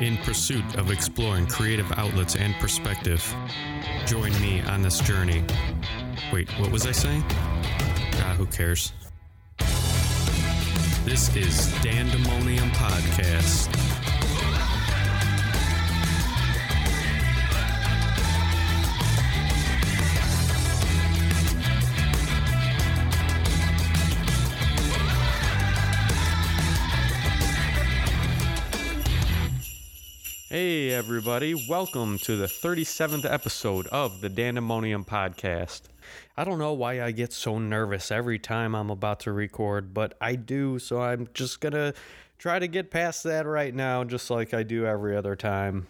in pursuit of exploring creative outlets and perspective. Join me on this journey. Wait, what was I saying? Ah, who cares? This is Dandemonium Podcast. Hey everybody, welcome to the 37th episode of the Dandemonium Podcast. I don't know why I get so nervous every time I'm about to record, but I do, so I'm just gonna try to get past that right now, just like I do every other time.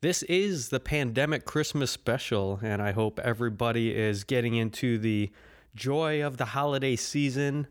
This is the Pandemic Christmas Special, and I hope everybody is getting into the joy of the holiday season.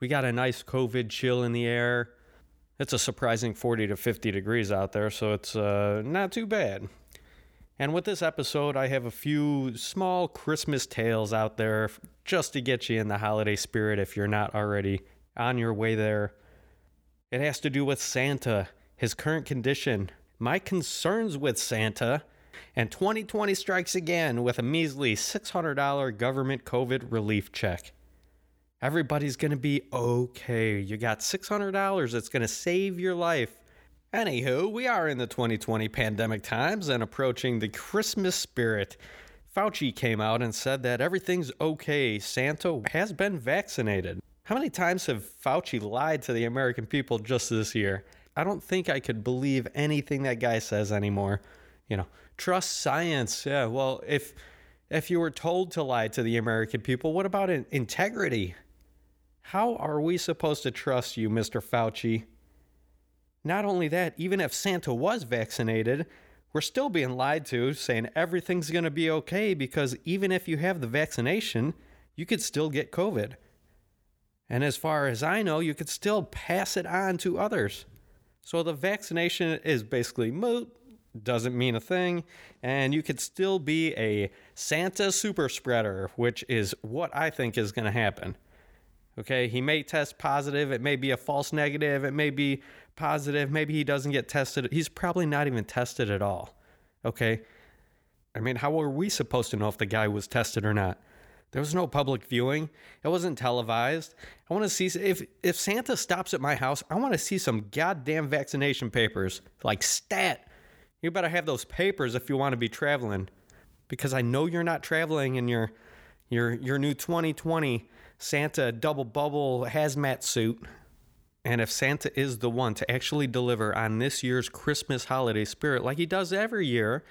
We got a nice COVID chill in the air. It's a surprising 40 to 50 degrees out there, so it's not too bad. And with this episode, I have a few small Christmas tales out there just to get you in the holiday spirit if you're not already on your way there. It has to do with Santa, his current condition, my concerns with Santa, and 2020 strikes again with a measly $600 government COVID relief check. Everybody's going to be okay. You got $600 that's going to save your life. Anywho, we are in the 2020 pandemic times and approaching the Christmas spirit. Fauci came out and said that everything's okay. Santa has been vaccinated. How many times have Fauci lied to the American people just this year? I don't think I could believe anything that guy says anymore. You know, trust science. Yeah, well, if you were told to lie to the American people, what about integrity? How are we supposed to trust you, Mr. Fauci? Not only that, even if Santa was vaccinated, we're still being lied to, saying everything's going to be okay because even if you have the vaccination, you could still get COVID. And as far as I know, you could still pass it on to others. So the vaccination is basically moot, doesn't mean a thing, and you could still be a Santa super spreader, which is what I think is going to happen. Okay, he may test positive, it may be a false negative, it may be positive, maybe he doesn't get tested. He's probably not even tested at all. Okay, I mean, how are we supposed to know if the guy was tested or not? There was no public viewing. It wasn't televised. I want to see if Santa stops at my house, I want to see some goddamn vaccination papers, like stat. You better have those papers if you want to be traveling, because I know you're not traveling in your new 2020 Santa double bubble hazmat suit. And if Santa is the one to actually deliver on this year's Christmas holiday spirit like he does every year,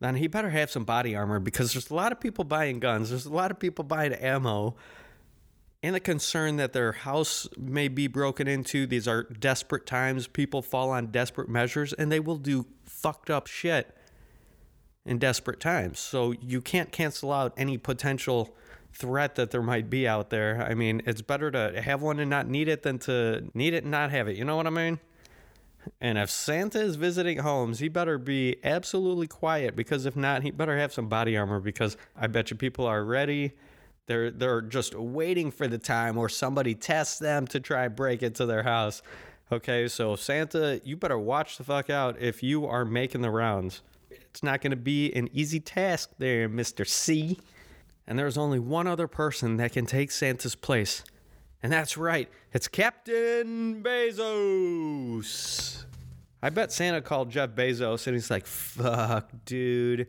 then he better have some body armor, because there's a lot of people buying guns. There's a lot of people buying ammo. And the concern that their house may be broken into. These are desperate times. People fall on desperate measures, and they will do fucked up shit in desperate times. So you can't cancel out any potential threat that there might be out there. I mean, it's better to have one and not need it than to need it and not have it. You know what I mean? And if Santa is visiting homes, he better be absolutely quiet, because if not, he better have some body armor, because I bet you people are ready. They're just waiting for the time where somebody tests them to try and break into their house. Okay, so Santa, you better watch the fuck out if you are making the rounds. It's not going to be an easy task there, Mr. C. And there's only one other person that can take Santa's place. And that's right, it's Captain Bezos. I bet Santa called Jeff Bezos and he's like, fuck, dude,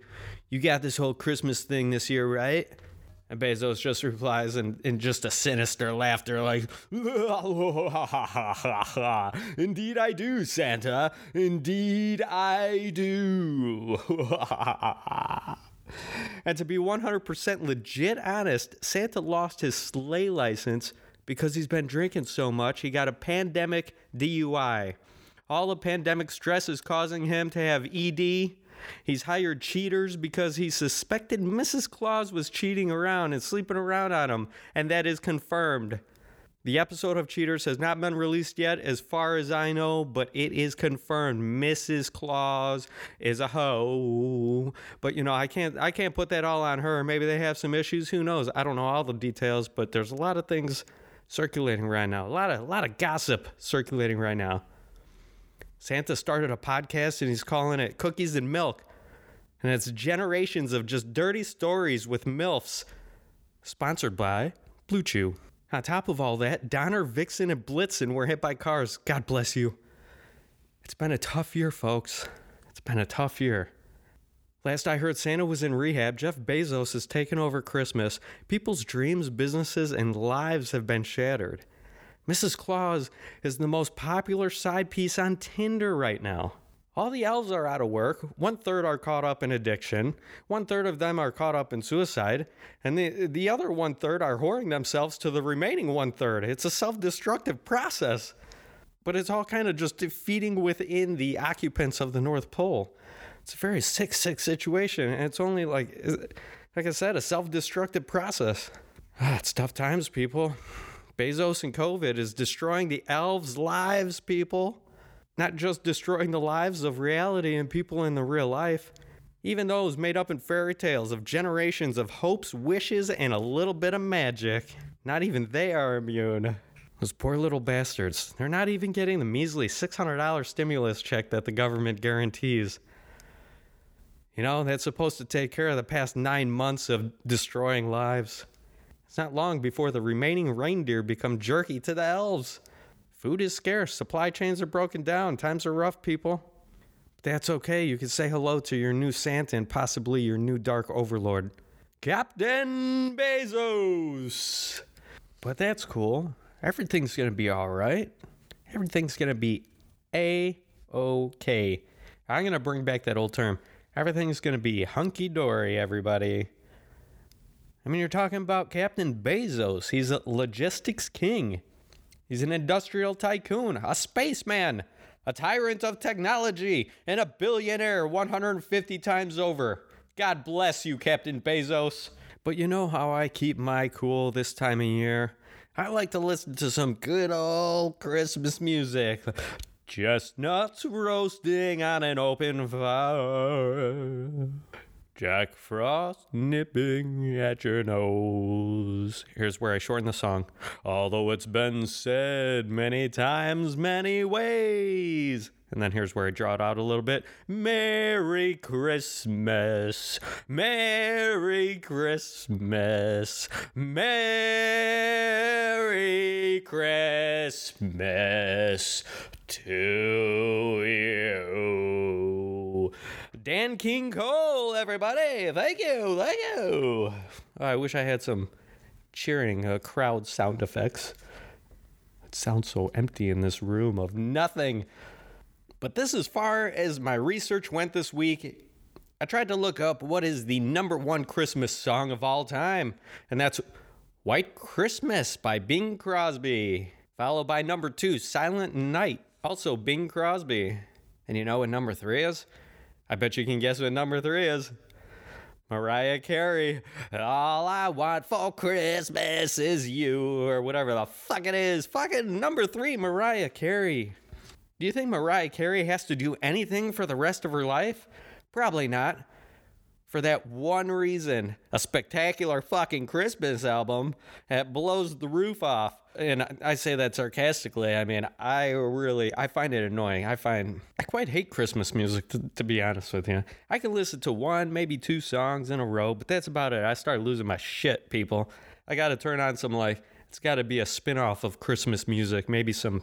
you got this whole Christmas thing this year, right? And Bezos just replies in just a sinister laughter, like, indeed I do, Santa. Indeed I do. And to be 100% legit honest, Santa lost his sleigh license because he's been drinking so much. He got a pandemic DUI. All the pandemic stress is causing him to have ED. He's hired cheaters because he suspected Mrs. Claus was cheating around and sleeping around on him, and that is confirmed. The episode of Cheaters has not been released yet, as far as I know, but it is confirmed. Mrs. Claus is a hoe. But, you know, I can't put that all on her. Maybe they have some issues. Who knows? I don't know all the details, but there's a lot of things circulating right now. A lot of gossip circulating right now. Santa started a podcast and he's calling it Cookies and Milk. And it's generations of just dirty stories with MILFs. Sponsored by Blue Chew. On top of all that, Donner, Vixen, and Blitzen were hit by cars. God bless you. It's been a tough year, folks. It's been a tough year. Last I heard, Santa was in rehab. Jeff Bezos has taken over Christmas. People's dreams, businesses, and lives have been shattered. Mrs. Claus is the most popular side piece on Tinder right now. All the elves are out of work. 1/3 are caught up in addiction. 1/3 of them are caught up in suicide. And the other 1/3 are whoring themselves to the remaining 1/3. It's a self-destructive process. But it's all kind of just feeding within the occupants of the North Pole. It's a very sick situation. And it's only like I said, a self-destructive process. It's tough times, people. Bezos and COVID is destroying the elves' lives, people. Not just destroying the lives of reality and people in the real life, even those made up in fairy tales of generations of hopes, wishes, and a little bit of magic. Not even they are immune. Those poor little bastards, they're not even getting the measly $600 stimulus check that the government guarantees. You know, that's supposed to take care of the past 9 months of destroying lives. It's not long before the remaining reindeer become jerky to the elves. Food is scarce. Supply chains are broken down. Times are rough, people. But that's okay. You can say hello to your new Santa and possibly your new dark overlord, Captain Bezos. But that's cool. Everything's going to be all right. Everything's going to be A-okay. I'm going to bring back that old term. Everything's going to be hunky-dory, everybody. I mean, you're talking about Captain Bezos. He's a logistics king. He's an industrial tycoon, a spaceman, a tyrant of technology, and a billionaire 150 times over. God bless you, Captain Bezos. But you know how I keep my cool this time of year? I like to listen to some good old Christmas music. Chestnuts roasting on an open fire. Jack Frost nipping at your nose. Here's where I shorten the song. Although it's been said many times, many ways. And then here's where I draw it out a little bit. Merry Christmas. Merry Christmas. Merry Christmas to you. Dan King Cole, everybody. Thank you. Thank you. I wish I had some cheering crowd sound effects. It sounds so empty in this room of nothing. But this, as far as my research went this week, I tried to look up what is the #1 Christmas song of all time. And that's White Christmas by Bing Crosby, followed by #2, Silent Night, also Bing Crosby. And you know what #3 is? I bet you can guess what #3 is. Mariah Carey, All I Want for Christmas Is You, or whatever the fuck it is. Fucking #3, Mariah Carey. Do you think Mariah Carey has to do anything for the rest of her life? Probably not. For that one reason, a spectacular fucking Christmas album that blows the roof off. And I say that sarcastically. I mean, I find it annoying. I quite hate Christmas music, to be honest with you. I can listen to one, maybe two songs in a row, but that's about it. I start losing my shit, people. I got to turn on some, it's got to be a spinoff of Christmas music. Maybe some,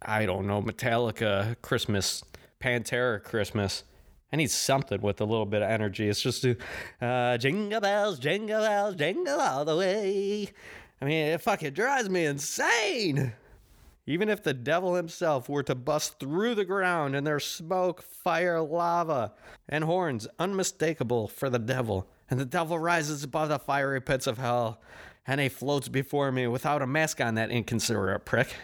I don't know, Metallica Christmas, Pantera Christmas. I need something with a little bit of energy. It's just jingle bells, jingle bells, jingle all the way. I mean, it fucking drives me insane. Even if the devil himself were to bust through the ground and there's smoke, fire, lava, and horns unmistakable for the devil. And the devil rises above the fiery pits of hell, and he floats before me without a mask on, that inconsiderate prick.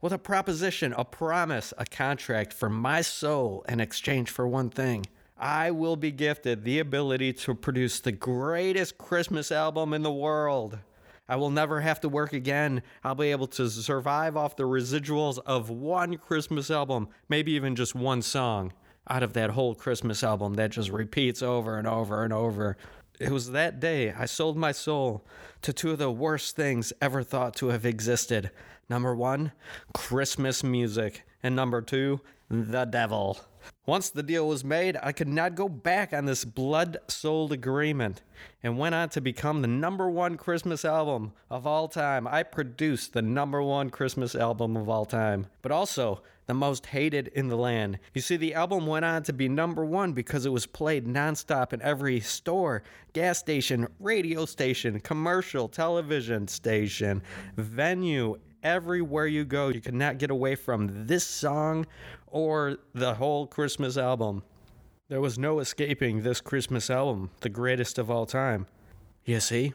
With a proposition, a promise, a contract for my soul in exchange for one thing. I will be gifted the ability to produce the greatest Christmas album in the world. I will never have to work again. I'll be able to survive off the residuals of one Christmas album, maybe even just one song out of that whole Christmas album that just repeats over and over and over. It was that day I sold my soul to two of the worst things ever thought to have existed. #1, Christmas music. and number two, the devil. Once the deal was made, I could not go back on this blood-souled agreement and went on to become the number one Christmas album of all time. I produced the number one Christmas album of all time, but also the most hated in the land. You see, the album went on to be number one because it was played nonstop in every store, gas station, radio station, commercial, television station, venue. Everywhere you go, you could not get away from this song or the whole Christmas album. There was no escaping this Christmas album, the greatest of all time. You see?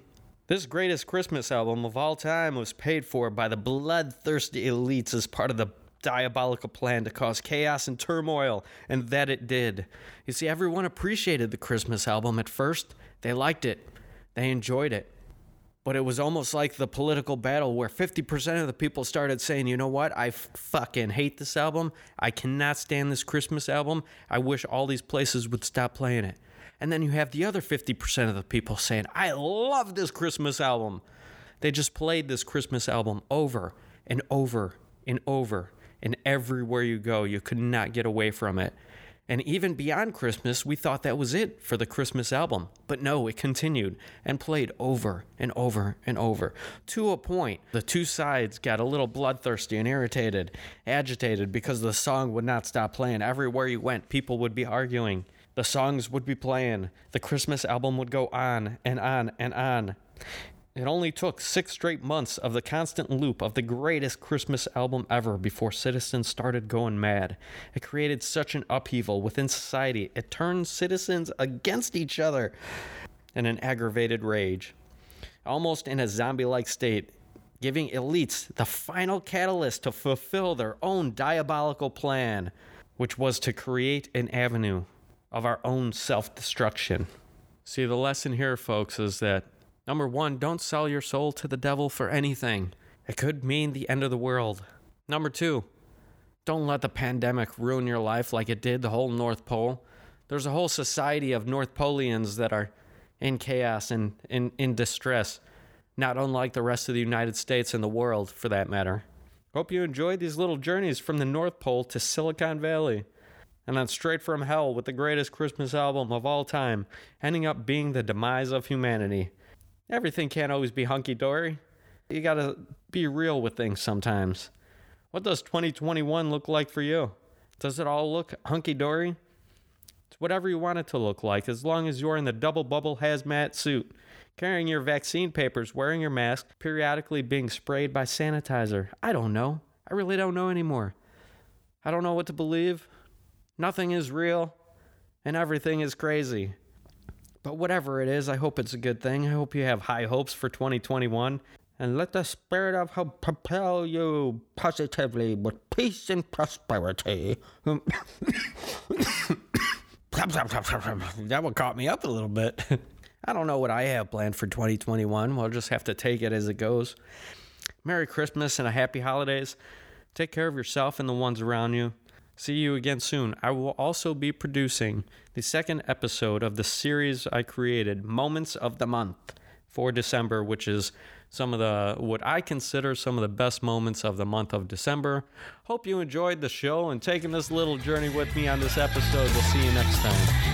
This greatest Christmas album of all time was paid for by the bloodthirsty elites as part of the diabolical plan to cause chaos and turmoil, and that it did. You see, everyone appreciated the Christmas album at first. They liked it. They enjoyed it. But it was almost like the political battle where 50% of the people started saying, you know what, I fucking hate this album. I cannot stand this Christmas album. I wish all these places would stop playing it. And then you have the other 50% of the people saying, I love this Christmas album. They just played this Christmas album over and over and over. And everywhere you go, you could not get away from it. And even beyond Christmas, we thought that was it for the Christmas album. But no, it continued and played over and over and over. To a point, the two sides got a little bloodthirsty and irritated, agitated because the song would not stop playing. Everywhere you went, people would be arguing. The songs would be playing. The Christmas album would go on and on and on. It only took 6 straight months of the constant loop of the greatest Christmas album ever before citizens started going mad. It created such an upheaval within society, it turned citizens against each other in an aggravated rage. Almost in a zombie-like state, giving elites the final catalyst to fulfill their own diabolical plan, which was to create an avenue of our own self-destruction. See, the lesson here, folks, is that number one, don't sell your soul to the devil for anything. It could mean the end of the world. Number two, don't let the pandemic ruin your life like it did the whole North Pole. There's a whole society of North Poleans that are in chaos and in distress, not unlike the rest of the United States and the world, for that matter. Hope you enjoyed these little journeys from the North Pole to Silicon Valley. And then straight from hell with the greatest Christmas album of all time, ending up being the demise of humanity. Everything can't always be hunky-dory. You gotta be real with things sometimes. What does 2021 look like for you? Does it all look hunky-dory? It's whatever you want it to look like, as long as you're in the double-bubble hazmat suit, carrying your vaccine papers, wearing your mask, periodically being sprayed by sanitizer. I don't know. I really don't know anymore. I don't know what to believe. Nothing is real, and everything is crazy. But whatever it is, I hope it's a good thing. I hope you have high hopes for 2021. And let the spirit of hope propel you positively with peace and prosperity. That one caught me up a little bit. I don't know what I have planned for 2021. We'll just have to take it as it goes. Merry Christmas and a happy holidays. Take care of yourself and the ones around you. See you again soon. I will also be producing the second episode of the series I created, Moments of the Month, for December, which is what I consider some of the best moments of the month of December. Hope you enjoyed the show and taking this little journey with me on this episode. We'll see you next time.